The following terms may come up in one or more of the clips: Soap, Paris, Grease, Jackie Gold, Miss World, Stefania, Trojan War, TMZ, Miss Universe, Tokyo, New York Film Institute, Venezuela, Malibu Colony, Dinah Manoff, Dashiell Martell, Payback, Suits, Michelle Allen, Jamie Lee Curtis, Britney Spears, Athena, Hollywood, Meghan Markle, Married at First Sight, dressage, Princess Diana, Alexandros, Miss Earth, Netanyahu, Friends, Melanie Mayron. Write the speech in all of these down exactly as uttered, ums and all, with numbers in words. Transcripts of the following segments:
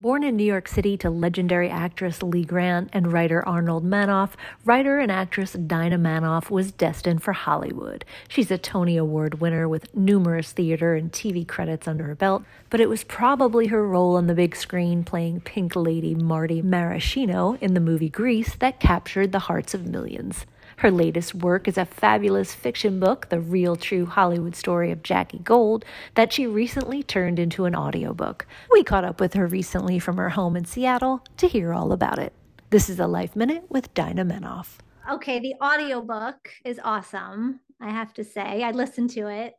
Born in New York City to legendary actress Lee Grant and writer Arnold Manoff, writer and actress Dinah Manoff was destined for Hollywood. She's a Tony Award winner with numerous theater and T V credits under her belt, but it was probably her role on the big screen playing Pink Lady Marty Maraschino in the movie Grease that captured the hearts of millions. Her latest work is a fabulous fiction book, The Real True Hollywood Story of Jackie Gold, that she recently turned into an audiobook. We caught up with her recently from her home in Seattle to hear all about it. This is a Life Minute with Dinah Manoff. Okay, the audiobook is awesome, I have to say. I listened to it.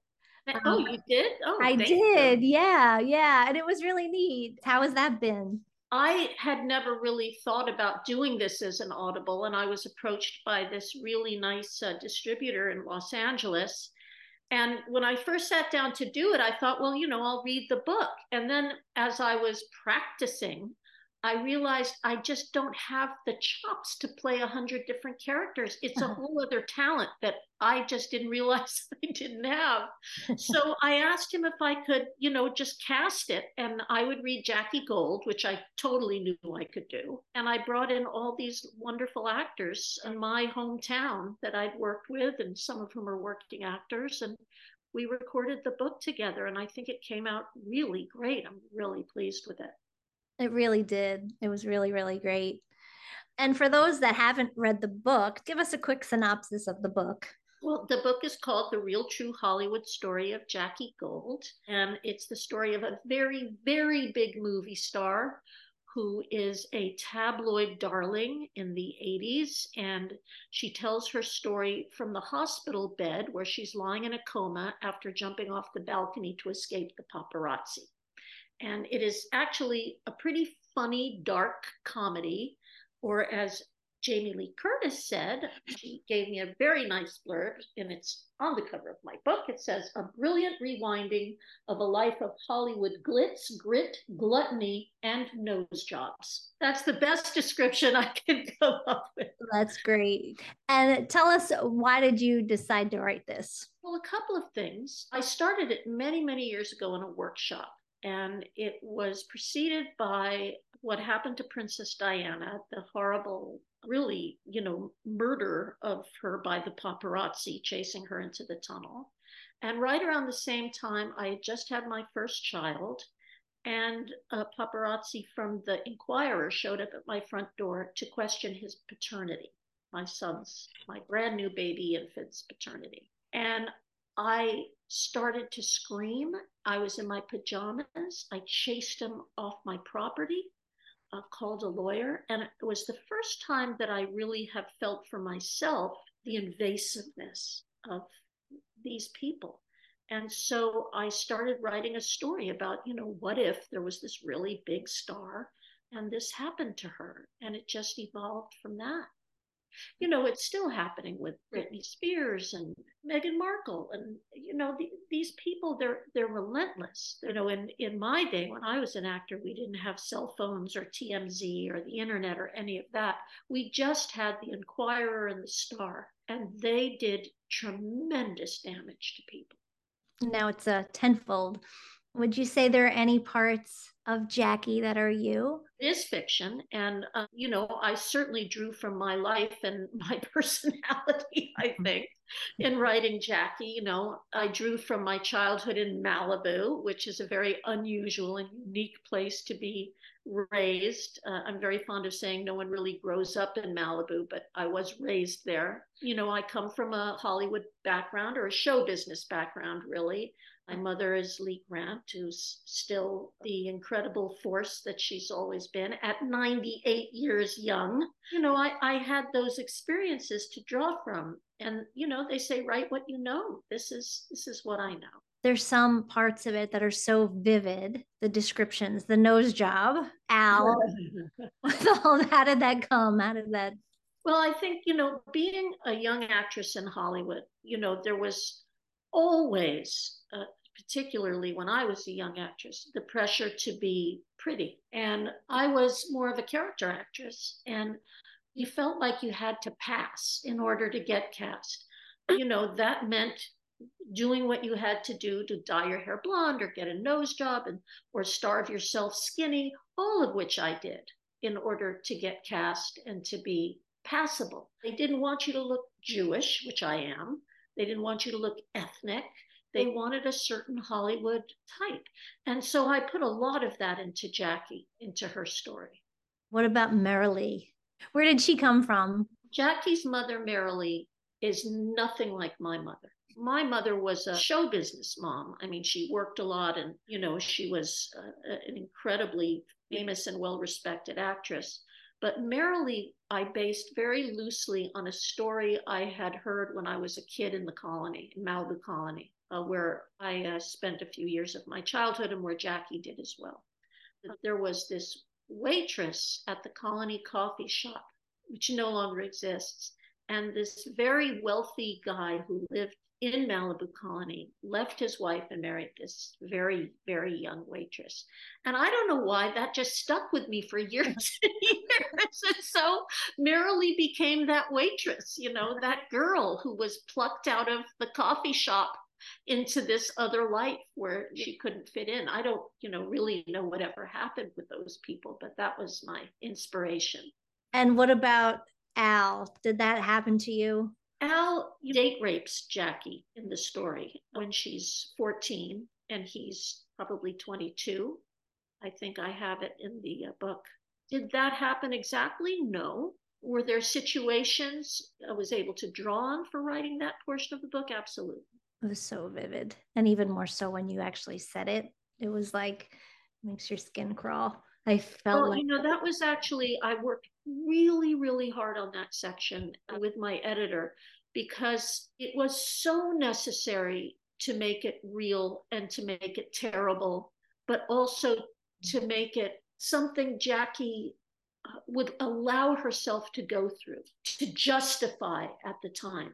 Oh, um, you did? Oh, I did, you. yeah, yeah. And it was really neat. How has that been? I had never really thought about doing this as an Audible, and I was approached by this really nice uh, distributor in Los Angeles. And when I first sat down to do it, I thought, well, you know, I'll read the book. And then as I was practicing, I realized I just don't have the chops to play a hundred different characters. It's uh-huh. a whole other talent that I just didn't realize I didn't have. So I asked him if I could, you know, just cast it, and I would read Jackie Gold, which I totally knew I could do. And I brought in all these wonderful actors in my hometown that I'd worked with, and some of whom are working actors, and we recorded the book together, and I think it came out really great. I'm really pleased with it. It really did. It was really, really great. And for those that haven't read the book, give us a quick synopsis of the book. Well, the book is called The Real True Hollywood Story of Jackie Gold. And it's the story of a very, very big movie star who is a tabloid darling in the eighties. And she tells her story from the hospital bed where she's lying in a coma after jumping off the balcony to escape the paparazzi. And it is actually a pretty funny, dark comedy, or as Jamie Lee Curtis said, she gave me a very nice blurb, and it's on the cover of my book. It says, a brilliant rewinding of a life of Hollywood glitz, grit, gluttony, and nose jobs. That's the best description I can come up with. That's great. And tell us, why did you decide to write this? Well, a couple of things. I started it many, many years ago in a workshop. And it was preceded by what happened to Princess Diana, the horrible, really, you know, murder of her by the paparazzi chasing her into the tunnel. And right around the same time, I had just had my first child, and a paparazzi from the Inquirer showed up at my front door to question his paternity, my son's, my brand new baby infant's paternity. And I started to scream. I was in my pajamas. I chased him off my property, uh, called a lawyer. And it was the first time that I really have felt for myself the invasiveness of these people. And so I started writing a story about, you know, what if there was this really big star and this happened to her? And it just evolved from that. You know, it's still happening with Britney Spears and Meghan Markle. And, you know, the, these people, they're they're relentless. You know, in, in my day, when I was an actor, we didn't have cell phones or T M Z or the internet or any of that. We just had the Inquirer and the Star, and they did tremendous damage to people. Now it's a tenfold. Would you say there are any parts of Jackie that are you? It is fiction. And, uh, you know, I certainly drew from my life and my personality, I think, in writing Jackie. You know, I drew from my childhood in Malibu, which is a very unusual and unique place to be raised. Uh, I'm very fond of saying no one really grows up in Malibu, but I was raised there. You know, I come from a Hollywood background, or a show business background, really. My mother is Lee Grant, who's still the incredible force that she's always been at ninety-eight years young. You know, I, I had those experiences to draw from. And, you know, they say, write what you know. This is this is what I know. There's some parts of it that are so vivid, the descriptions, the nose job, Al, with all that, how did that come? How did that? Well, I think, you know, being a young actress in Hollywood, you know, there was always, uh, particularly when I was a young actress, the pressure to be pretty. And I was more of a character actress, and you felt like you had to pass in order to get cast. You know, that meant doing what you had to do to dye your hair blonde or get a nose job and or starve yourself skinny, all of which I did in order to get cast and to be passable. They didn't want you to look Jewish, which I am. They didn't want you to look ethnic. They wanted a certain Hollywood type. And so I put a lot of that into Jackie, into her story. What about Marilee? Where did she come from? Jackie's mother, Marilee, is nothing like my mother. My mother was a show business mom. I mean, she worked a lot and, you know, she was uh, an incredibly famous and well-respected actress. But Marilee, I based very loosely on a story I had heard when I was a kid in the colony, in Malibu Colony, uh, where I uh, spent a few years of my childhood and where Jackie did as well. There was this waitress at the colony coffee shop, which no longer exists. And this very wealthy guy who lived in Malibu Colony left his wife and married this very, very young waitress. And I don't know why that just stuck with me for years and years. And so Marilee became that waitress, you know, that girl who was plucked out of the coffee shop into this other life where she couldn't fit in. I don't, you know, really know whatever happened with those people, but that was my inspiration. And what about Al? Did that happen to you? Al date rapes Jackie in the story when she's fourteen and he's probably twenty-two. I think I have it in the book. Did that happen exactly? No. Were there situations I was able to draw on for writing that portion of the book? Absolutely. It was so vivid. And even more so when you actually said it, it was like, makes your skin crawl. I felt well, like you know, that was actually, I worked really, really hard on that section with my editor because it was so necessary to make it real and to make it terrible, but also to make it something Jackie would allow herself to go through, to justify at the time.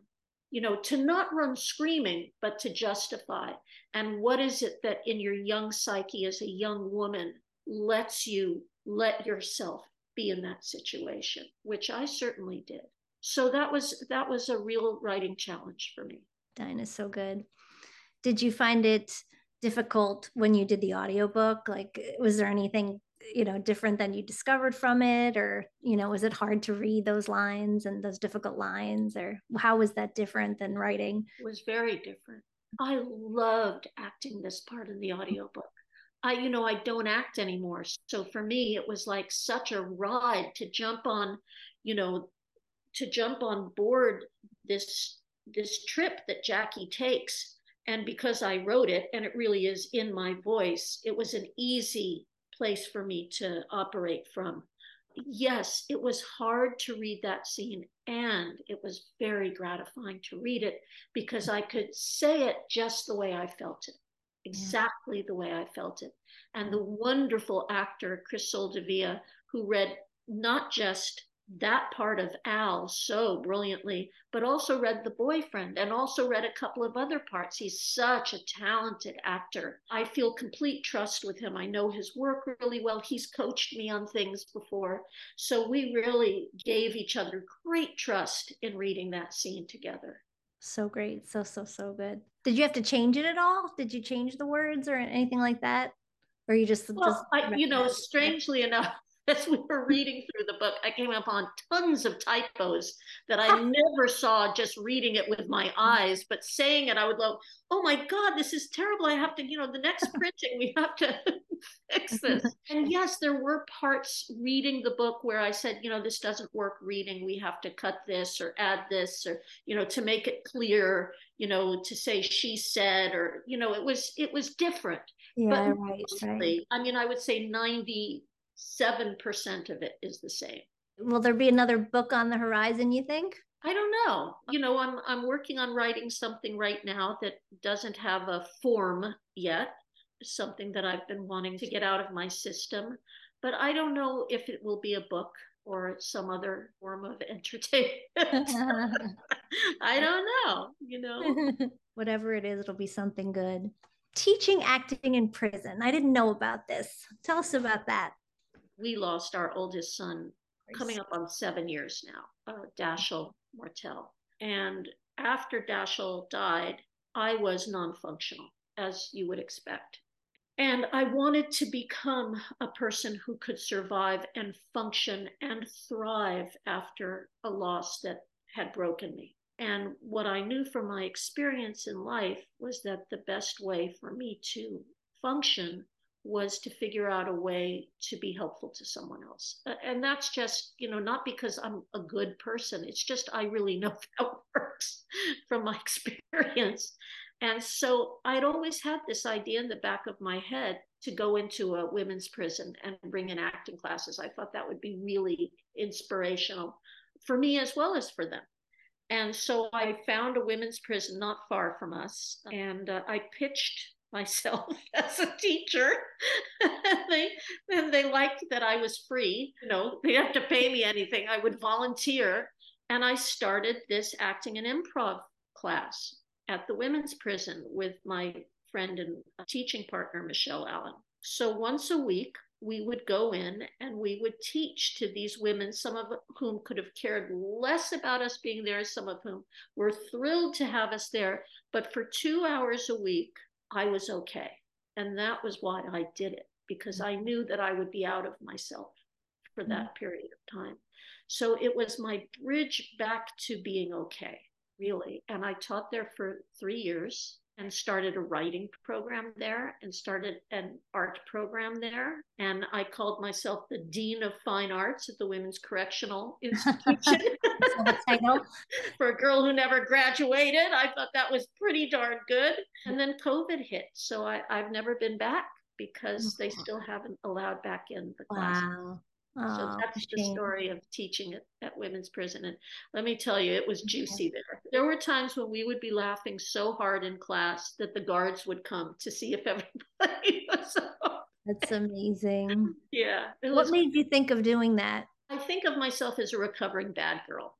You know, to not run screaming, but to justify. And what is it that in your young psyche as a young woman lets you let yourself be in that situation, which I certainly did. So that was that was a real writing challenge for me. Dinah's so good. Did you find it difficult when you did the audiobook? Like, was there anything, you know, different than you discovered from it? Or, you know, was it hard to read those lines and those difficult lines? Or how was that different than writing? It was very different. I loved acting this part in the audiobook. I, you know, I don't act anymore. So for me, it was like such a ride to jump on, you know, to jump on board this, this trip that Jackie takes. And because I wrote it, and it really is in my voice, it was an easy place for me to operate from. Yes, it was hard to read that scene, and it was very gratifying to read it because I could say it just the way I felt it. Exactly the way I felt it. And the wonderful actor, Chris Soldevia, who read not just that part of Al so brilliantly, but also read The Boyfriend and also read a couple of other parts. He's such a talented actor. I feel complete trust with him. I know his work really well. He's coached me on things before. So we really gave each other great trust in reading that scene together. So great. So, so, so good. Did you have to change it at all? Did you change the words or anything like that? Or you just, well, just I, you know, strangely enough, as we were reading through the book, I came upon tons of typos that I never saw just reading it with my eyes, but saying it, I would go, oh my God, this is terrible. I have to, you know, the next printing, we have to fix this. And yes, there were parts reading the book where I said, you know, this doesn't work reading. We have to cut this or add this or, you know, to make it clear, you know, to say she said, or, you know, it was, it was different. Yeah, but right, mostly, right. I mean, I would say ninety-seven percent of it is the same. Will there be another book on the horizon, you think? I don't know. You know, I'm I'm working on writing something right now that doesn't have a form yet, something that I've been wanting to get out of my system. But I don't know if it will be a book or some other form of entertainment. I don't know, you know. Whatever it is, it'll be something good. Teaching acting in prison. I didn't know about this. Tell us about that. We lost our oldest son coming up on seven years now, uh, Dashiell Martell. And after Dashiell died, I was non-functional, as you would expect. And I wanted to become a person who could survive and function and thrive after a loss that had broken me. And what I knew from my experience in life was that the best way for me to function was to figure out a way to be helpful to someone else. And that's just, you know, not because I'm a good person. It's just, I really know that works from my experience. And so I'd always had this idea in the back of my head to go into a women's prison and bring in acting classes. I thought that would be really inspirational for me as well as for them. And so I found a women's prison not far from us. And uh, I pitched myself as a teacher. And they, and they liked that I was free. You know, they didn't have to pay me anything. I would volunteer. And I started this acting and improv class at the women's prison with my friend and teaching partner, Michelle Allen. So once a week, we would go in and we would teach to these women, some of whom could have cared less about us being there, some of whom were thrilled to have us there. But for two hours a week, I was okay. And that was why I did it, because I knew that I would be out of myself for that period of time. So it was my bridge back to being okay, really. And I taught there for three years and started a writing program there and started an art program there. And I called myself the Dean of Fine Arts at the Women's Correctional Institution. For a girl who never graduated, I thought that was pretty darn good. And then COVID hit. So I, I've never been back because they still haven't allowed back in the classes. Wow. So oh, that's the story of teaching at, at women's prison. And let me tell you, it was juicy there. There were times when we would be laughing so hard in class that the guards would come to see if everybody was okay. That's amazing. Yeah. What made you think of doing that? I think of myself as a recovering bad girl.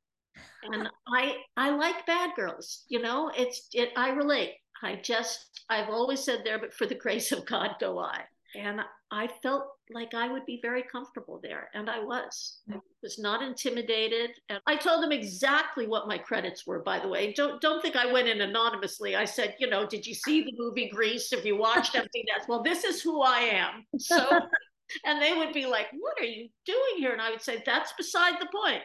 And I I like bad girls, you know, it's it I relate. I just I've always said there, but for the grace of God go I. And I felt like I would be very comfortable there. And I was. I was not intimidated. And I told them exactly what my credits were, by the way. Don't don't think I went in anonymously. I said, you know, did you see the movie Grease? Have you watched Empty Nest? Well, this is who I am. So, and they would be like, what are you doing here? And I would say, that's beside the point.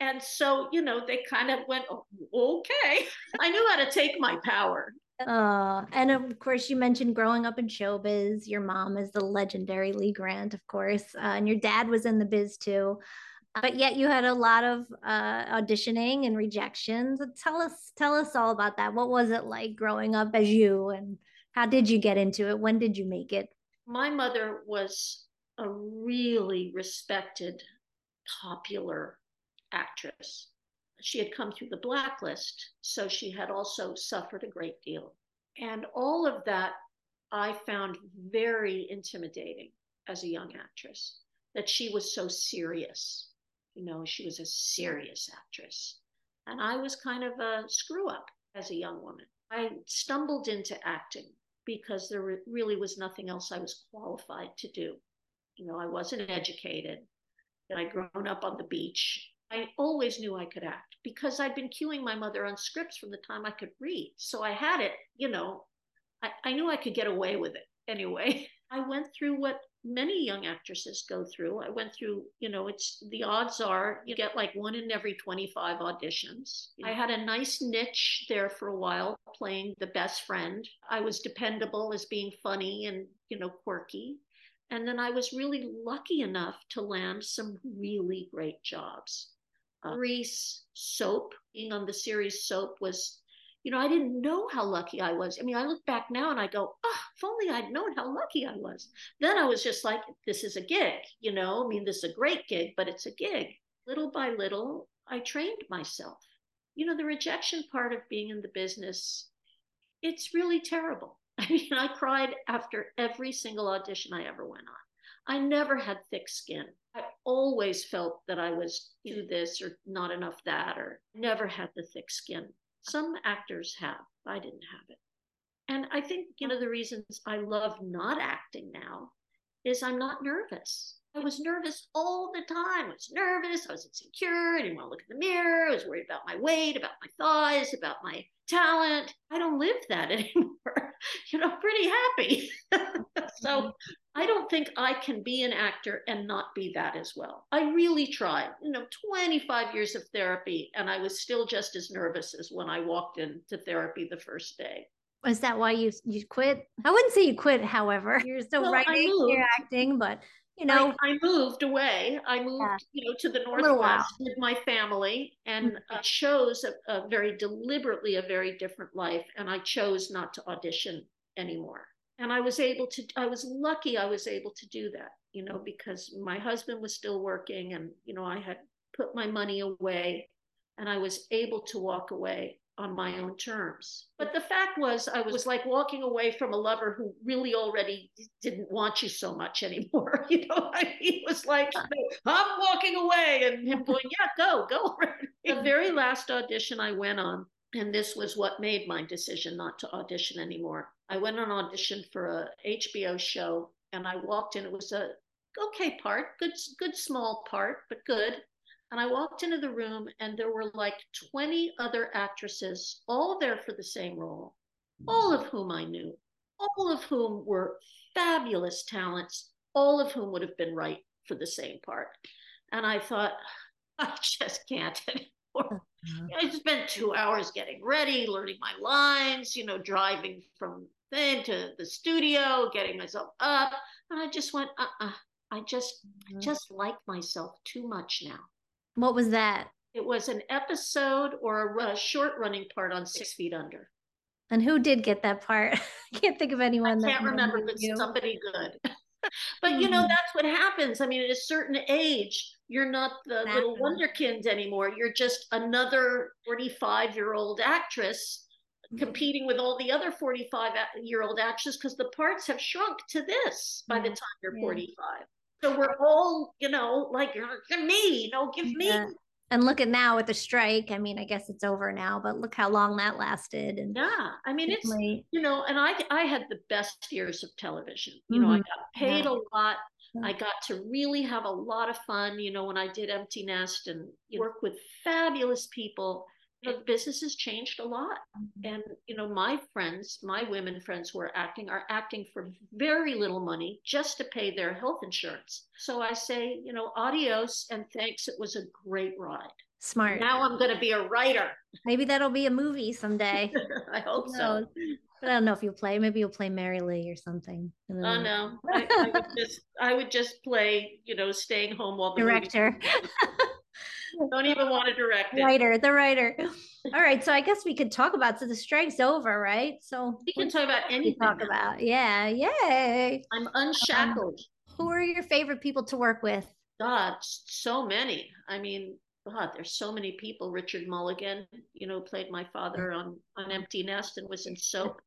And so, you know, they kind of went, oh, okay. I knew how to take my power. Uh, and of course, you mentioned growing up in showbiz. Your mom is the legendary Lee Grant, of course, uh, and your dad was in the biz too. But yet, you had a lot of uh, auditioning and rejections. Tell us, tell us all about that. What was it like growing up as you, and how did you get into it? When did you make it? My mother was a really respected, popular actress. She had come through the blacklist, so she had also suffered a great deal. And all of that I found very intimidating as a young actress, that she was so serious. You know, she was a serious actress. And I was kind of a screw up as a young woman. I stumbled into acting because there really was nothing else I was qualified to do. You know, I wasn't educated. I'd grown up on the beach. I always knew I could act because I'd been cueing my mother on scripts from the time I could read. So I had it, you know, I, I knew I could get away with it anyway. I went through what many young actresses go through. I went through, you know, it's the odds are you get like one in every twenty-five auditions. I had a nice niche there for a while playing the best friend. I was dependable as being funny and, you know, quirky. And then I was really lucky enough to land some really great jobs. Uh, Grease, Soap, being on the series Soap was, you know, I didn't know how lucky I was. I mean, I look back now and I go, oh, if only I'd known how lucky I was. Then I was just like, this is a gig, you know, I mean, this is a great gig, but it's a gig. Little by little, I trained myself. You know, the rejection part of being in the business, it's really terrible. I mean, I cried after every single audition I ever went on. I never had thick skin. I always felt that I was do this or not enough that, or never had the thick skin. Some actors have, I didn't have it. And I think, you know, the reasons I love not acting now is I'm not nervous. I was nervous all the time. I was nervous. I was insecure. I didn't want to look in the mirror. I was worried about my weight, about my thighs, about my talent. I don't live that anymore. You know, pretty happy. So I don't think I can be an actor and not be that as well. I really tried, you know, twenty-five years of therapy, and I was still just as nervous as when I walked into therapy the first day. Is that why you you quit? I wouldn't say you quit, however. You're still well, writing, you're acting, but you know. I, I moved away. I moved yeah. you know, to the Northwest with my family, and mm-hmm. uh, chose a, a very deliberately a very different life. And I chose not to audition anymore. And I was able to, I was lucky I was able to do that, you know, because my husband was still working, and, you know, I had put my money away, and I was able to walk away on my own terms. But the fact was, I was like walking away from a lover who really already didn't want you so much anymore. You know, I, he was like, I'm walking away, and him going, yeah, go, go already. The very last audition I went on, and this was what made my decision not to audition anymore. I went on audition for a H B O show, and I walked in. It was a okay part, good, good small part, but good. And I walked into the room, and there were like twenty other actresses, all there for the same role, all of whom I knew, all of whom were fabulous talents, all of whom would have been right for the same part. And I thought, I just can't anymore. I spent two hours getting ready, learning my lines, you know, driving from then to the studio, getting myself up. And I just went, uh-uh. I just, I just like myself too much now. What was that? It was an episode or a, a short running part on Six Feet Under. And who did get that part? I can't think of anyone. I can't that remember, but you. Somebody good. But you know, that's what happens. I mean, at a certain age, you're not the exactly. little wonderkind anymore. You're just another forty-five-year-old actress competing with all the other forty-five-year-old actresses, because the parts have shrunk to this by the time you're yeah. forty-five. So we're all, you know, like, give me, no, give me. Yeah. And look at now with the strike. I mean, I guess it's over now, but look how long that lasted. And yeah, I mean, it's, you know, and I I had the best years of television. You mm-hmm. know, I got paid yeah. a lot. Yeah. I got to really have a lot of fun, you know, when I did Empty Nest and you know, work with fabulous people. You know, the business has changed a lot. Mm-hmm. And, you know, my friends, my women friends who are acting, are acting for very little money just to pay their health insurance. So I say, you know, adios and thanks. It was a great ride. Smart. Now I'm going to be a writer. Maybe that'll be a movie someday. I hope so. But I don't know if you'll play. Maybe you'll play Mary Lee or something. Oh, no. I, I, would just, I would just play, you know, staying home while the director. Don't even want to direct it. Writer, the writer. All right, so I guess we could talk about, so the strike's over, right? So we can talk about anything. Talk now. About, yeah, yay! I'm unshackled. Um, who are your favorite people to work with? God, so many. I mean, God, there's so many people. Richard Mulligan, you know, played my father on on Empty Nest and was in Soap.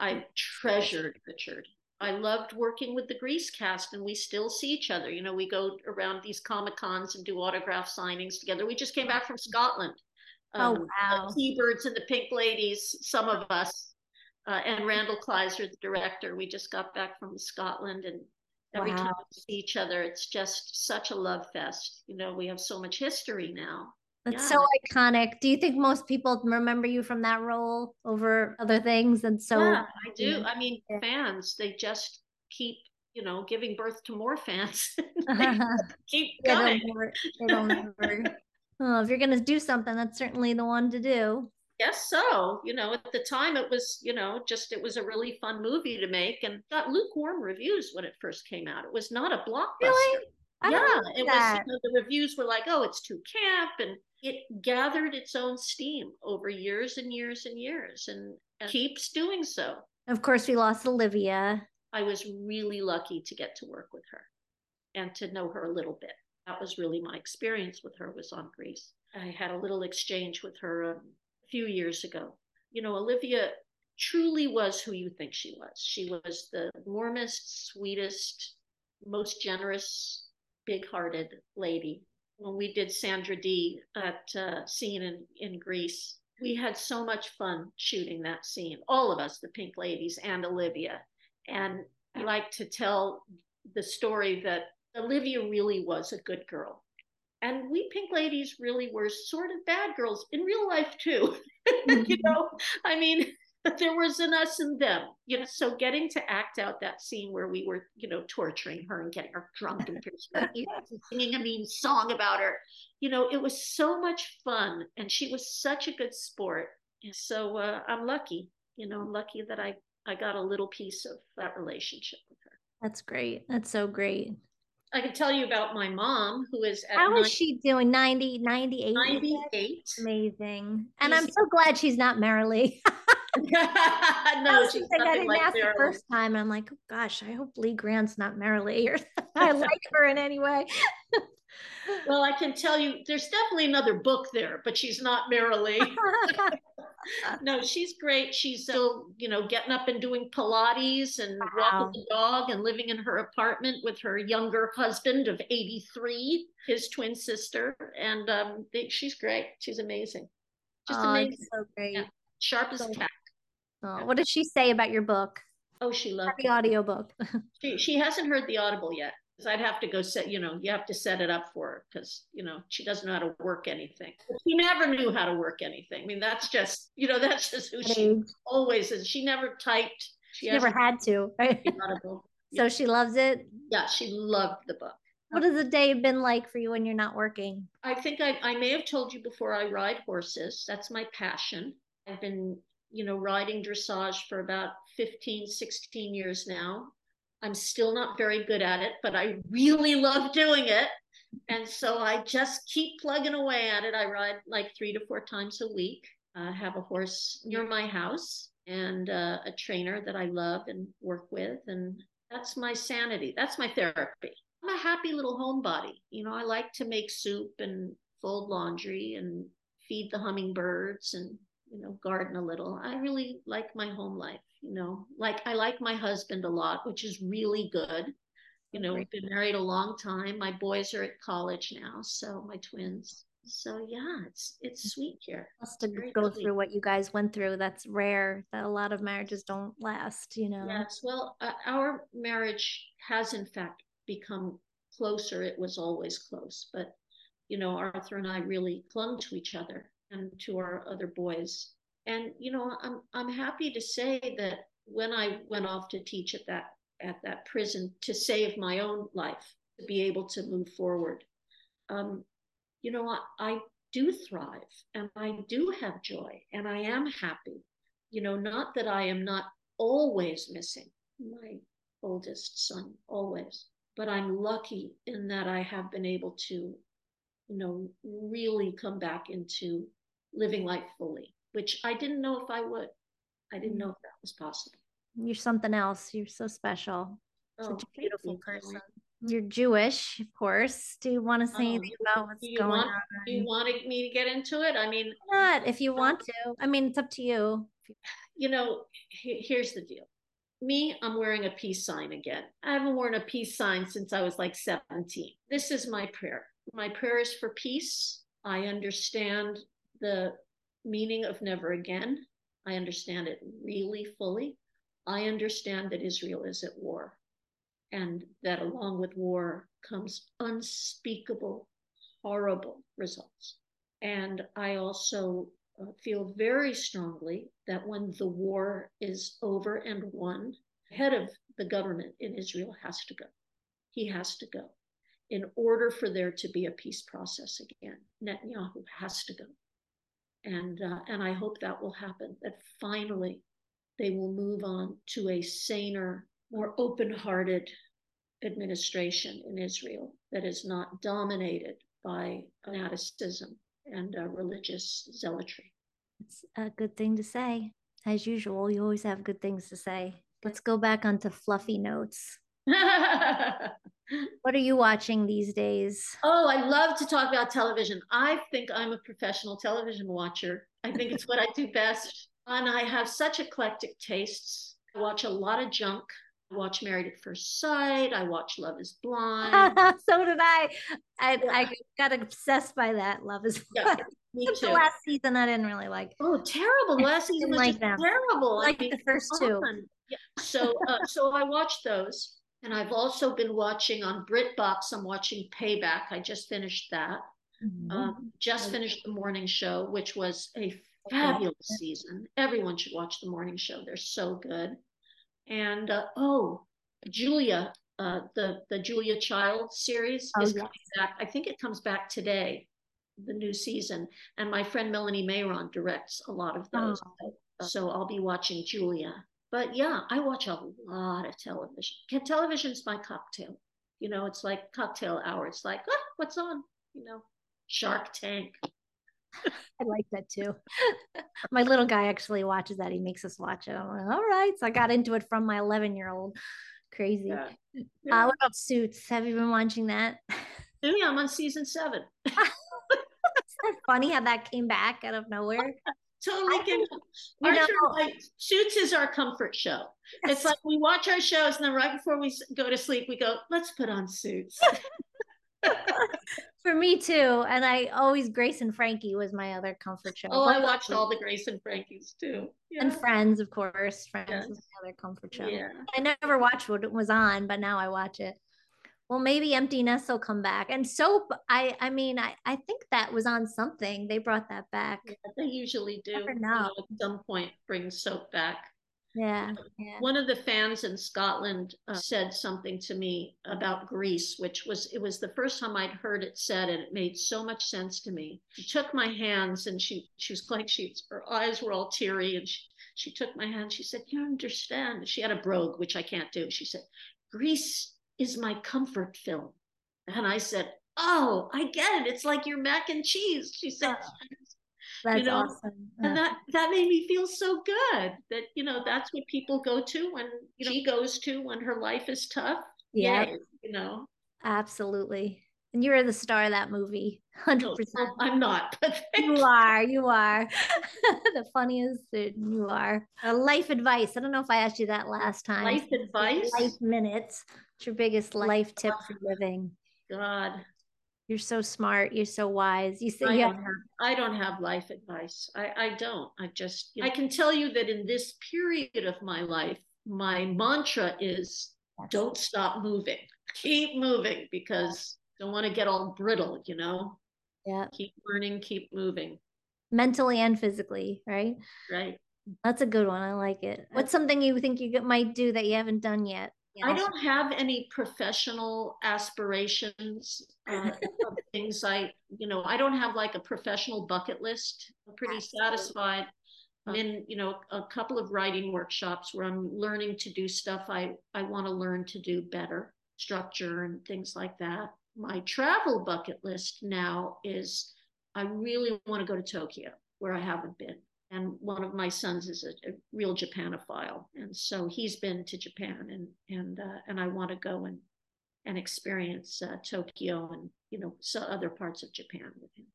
I treasured Richard. I loved working with the Grease cast, and we still see each other. You know, we go around these Comic Cons and do autograph signings together. We just came back from Scotland. Um, oh, wow. The Seabirds and the Pink Ladies, some of us, uh, and Randall Kleiser, the director. We just got back from Scotland, and every wow. time we see each other, it's just such a love fest. You know, we have so much history now. That's yeah. so iconic. Do you think most people remember you from that role over other things? And so yeah, I do. I mean, fans, they just keep, you know, giving birth to more fans. Keep coming. They don't ever. Oh, if you're going to do something, that's certainly the one to do. Yes, so. You know, at the time it was, you know, just it was a really fun movie to make, and got lukewarm reviews when it first came out. It was not a blockbuster. Really? I yeah, it was, you know, the reviews were like, oh, it's too camp, and it gathered its own steam over years and years and years, and, and keeps doing so. Of course, we lost Olivia. I was really lucky to get to work with her and to know her a little bit. That was really my experience with her, was on Grease. I had a little exchange with her um, a few years ago. You know, Olivia truly was who you think she was. She was the warmest, sweetest, most generous, big-hearted lady. When we did Sandra Dee, that uh, scene in, in Grease, we had so much fun shooting that scene. All of us, the Pink Ladies and Olivia. And I like to tell the story that Olivia really was a good girl. And we pink ladies really were sort of bad girls in real life too. Mm-hmm. You know, I mean, there was an us and them, you know, so getting to act out that scene where we were, you know, torturing her and getting her drunk and singing a mean song about her, you know, it was so much fun. And she was such a good sport. So uh, I'm lucky, you know, I'm lucky that I, I got a little piece of that relationship with her. That's great. That's so great. I can tell you about my mom, who is at How ninety, is she doing? ninety, ninety-eight? ninety-eight. Amazing. And she's, I'm so glad she's not Marilee. No, I she's like, I didn't like ask Marilee. The first time. I'm like, oh, gosh, I hope Lee Grant's not Marilee. Or I like her in any way. Well, I can tell you, there's definitely another book there, but she's not Marilee. No, she's great. She's still, you know, getting up and doing Pilates and wow. walking the dog and living in her apartment with her younger husband of eighty-three, his twin sister. And um, they, she's great. She's amazing. Just oh, amazing. So great. Yeah. Sharp as a tack. Oh, what did she say about your book? Oh, she loved the audiobook. she, she hasn't heard the Audible yet. I'd have to go set, you know, you have to set it up for her because, you know, she doesn't know how to work anything. She never knew how to work anything. I mean, that's just, you know, that's just who she always is. She never typed. She, she never had to, right? So yeah. She loves it? Yeah, she loved the book. What has the day been like for you when you're not working? I think I, I may have told you before, I ride horses. That's my passion. I've been, you know, riding dressage for about fifteen, sixteen years now. I'm still not very good at it, but I really love doing it. And so I just keep plugging away at it. I ride like three to four times a week. I have a horse near my house and uh, a trainer that I love and work with. And that's my sanity. That's my therapy. I'm a happy little homebody. You know, I like to make soup and fold laundry and feed the hummingbirds and, you know, garden a little. I really like my home life. You know, like I like my husband a lot, which is really good. You know, we've been married a long time. My boys are at college now, so my twins. So yeah, it's it's sweet here. Just to go lovely. Through what you guys went through, that's rare. That a lot of marriages don't last. You know. Yes, well, uh, our marriage has in fact become closer. It was always close, but you know, Arthur and I really clung to each other and to our other boys. And, you know, I'm I'm happy to say that when I went off to teach at that at that prison to save my own life, to be able to move forward, um, you know, I, I do thrive and I do have joy and I am happy. You know, not that I am not always missing my oldest son, always, but I'm lucky in that I have been able to, you know, really come back into living life fully, which I didn't know if I would. I didn't know if that was possible. You're something else. You're so special. Oh, such a beautiful person. You're Jewish, of course. Do you want to say oh, anything about what's going want, on? Do you want me to get into it? I mean, not if you want to. I mean, it's up to you. You know, here's the deal. Me, I'm wearing a peace sign again. I haven't worn a peace sign since I was like seventeen. This is my prayer. My prayer is for peace. I understand the meaning of never again. I understand it really fully. I understand that Israel is at war and that along with war comes unspeakable, horrible results. And I also feel very strongly that when the war is over and won, the head of the government in Israel has to go. He has to go. In order for there to be a peace process again, Netanyahu has to go. And uh, and I hope that will happen, that finally they will move on to a saner, more open-hearted administration in Israel that is not dominated by fanaticism and uh, religious zealotry. It's a good thing to say. As usual, you always have good things to say. Let's go back onto fluffy notes. What are you watching these days? Oh, I love to talk about television. I think I'm a professional television watcher. I think it's what I do best. And I have such eclectic tastes. I watch a lot of junk. I watch Married at First Sight. I watch Love is Blind. So did I. I, yeah. I got obsessed by that. Love is Blind. Yeah, me too. The last season I didn't really like. Oh, terrible. The last season was like just terrible. Like I mean, the first two. Yeah. So, uh, so I watched those. And I've also been watching on BritBox, I'm watching Payback. I just finished that. Mm-hmm. Um, just finished The Morning Show, which was a fabulous season. Everyone should watch The Morning Show. They're so good. And, uh, oh, Julia, uh, the, the Julia Child series oh, is yes. coming back. I think it comes back today, the new season. And my friend Melanie Mayron directs a lot of those. Oh. So I'll be watching Julia. But yeah, I watch a lot of television. Television's my cocktail. You know, it's like cocktail hour. It's like, ah, what's on? You know, Shark Tank. I like that too. My little guy actually watches that. He makes us watch it. I'm like, all right. So I got into it from my eleven-year-old. Crazy. Yeah. Yeah. Uh, what about Suits? Have you been watching that? Yeah, I'm on season seven. Isn't that funny how that came back out of nowhere? Totally. Can, our show, like, Suits is our comfort show. Yes. It's like we watch our shows and then right before we go to sleep, we go, let's put on Suits. For me too. And I always, Grace and Frankie was my other comfort show. Oh, but I watched all the Grace and Frankies too. Yeah. And Friends, of course. Friends yes. was my other comfort show. Yeah. I never watched what was on, but now I watch it. Well, maybe Empty Nest will come back. And Soap, I I mean, I, I think that was on something. They brought that back. Yeah, they usually do. Never know. You know, at some point, bring Soap back. Yeah, yeah. One of the fans in Scotland uh, said something to me about Grease, which was, it was the first time I'd heard it said, and it made so much sense to me. She took my hands and she, she was like, she, her eyes were all teary, and she, she took my hand. She said, you understand. She had a brogue, which I can't do. She said, Grease is my comfort film. And I said, oh, I get it. It's like your mac and cheese. She said, that's you know, awesome. And yeah. that, that made me feel so good that, you know, that's what people go to when you know, she goes to when her life is tough. Yeah. Yay, you know, absolutely. And you're the star of that movie. one hundred percent. No, I'm not. But you are. You are. The funniest dude, you are. Uh, life advice. I don't know if I asked you that last time. Life advice? Life minutes. What's your biggest life tip for living? God. You're so smart. You're so wise. You say I, yeah. don't, have, I don't have life advice. I, I don't. I just, you know, I can tell you that in this period of my life, my mantra is don't stop moving. Keep moving because don't want to get all brittle, you know? Yeah. Keep learning, keep moving. Mentally and physically, right? Right. That's a good one. I like it. What's something you think you might do that you haven't done yet? I don't have any professional aspirations uh, of things I, you know, I don't have like a professional bucket list. I'm pretty Absolutely. satisfied. I'm in, you know, a couple of writing workshops where I'm learning to do stuff I, I want to learn to do better, structure and things like that. My travel bucket list now is I really want to go to Tokyo where I haven't been. And one of my sons is a, a real Japanophile. And so he's been to Japan and and uh, and I want to go and and experience uh, Tokyo and, you know, so other parts of Japan with him.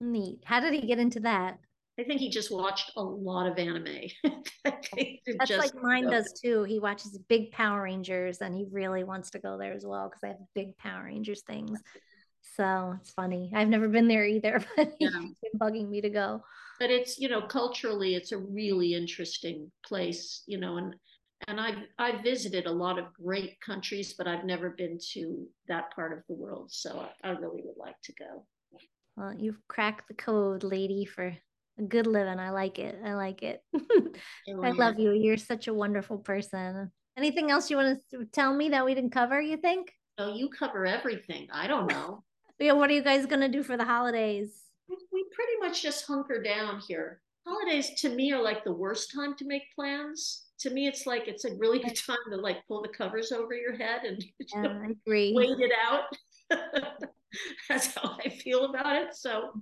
Neat. How did he get into that? I think he just watched a lot of anime. That's just, like mine does too. He watches big Power Rangers and he really wants to go there as well because I have big Power Rangers things. So it's funny. I've never been there either, but yeah. He's been bugging me to go. But it's, you know, culturally, it's a really interesting place, you know, and and I've, I've visited a lot of great countries, but I've never been to that part of the world. So I, I really would like to go. Well, you've cracked the code, lady, for a good living. I like it. I like it. Oh, I love you. You're such a wonderful person. Anything else you want to tell me that we didn't cover, you think? Oh, you cover everything. I don't know. Yeah, what are you guys going to do for the holidays? We pretty much just hunker down here. Holidays to me are like the worst time to make plans. To me, it's like it's a really good time to like pull the covers over your head and yeah, know, I agree. wait it out. That's how I feel about it. So,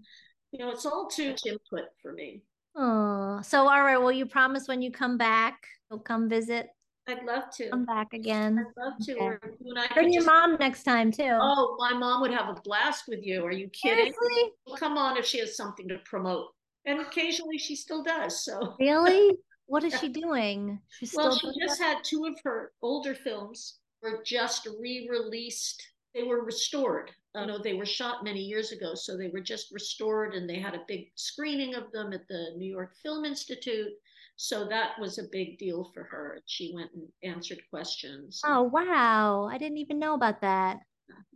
you know, it's all too much input for me. Oh, so all right. Well, you promise when you come back, you'll come visit. I'd love to. Come back again. I'd love to. Okay. When I Bring your just, mom next time, too. Oh, my mom would have a blast with you. Are you kidding? Seriously? Come on if she has something to promote. And occasionally she still does. So Really? What is she doing? She's well, still she just that? had two of her older films were just re-released. They were restored. I know they were shot many years ago, so they were just restored, and they had a big screening of them at the New York Film Institute. So that was a big deal for her. She went and answered questions. Oh, wow. I didn't even know about that.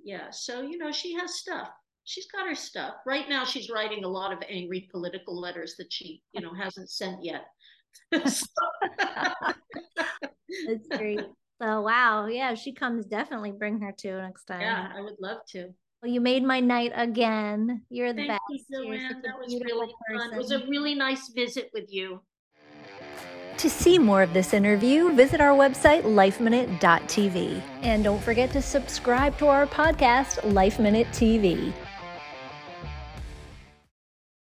Yeah. So, you know, she has stuff. She's got her stuff. Right now, she's writing a lot of angry political letters that she, you know, hasn't sent yet. So. That's great. So, wow. Yeah, if she comes, definitely bring her to next time. Yeah, I would love to. Well, you made my night again. You're the Thank best. Thank you, Joanne. That was really person. fun. It was a really nice visit with you. To see more of this interview, visit our website, life minute dot t v. And don't forget to subscribe to our podcast, Life Minute T V.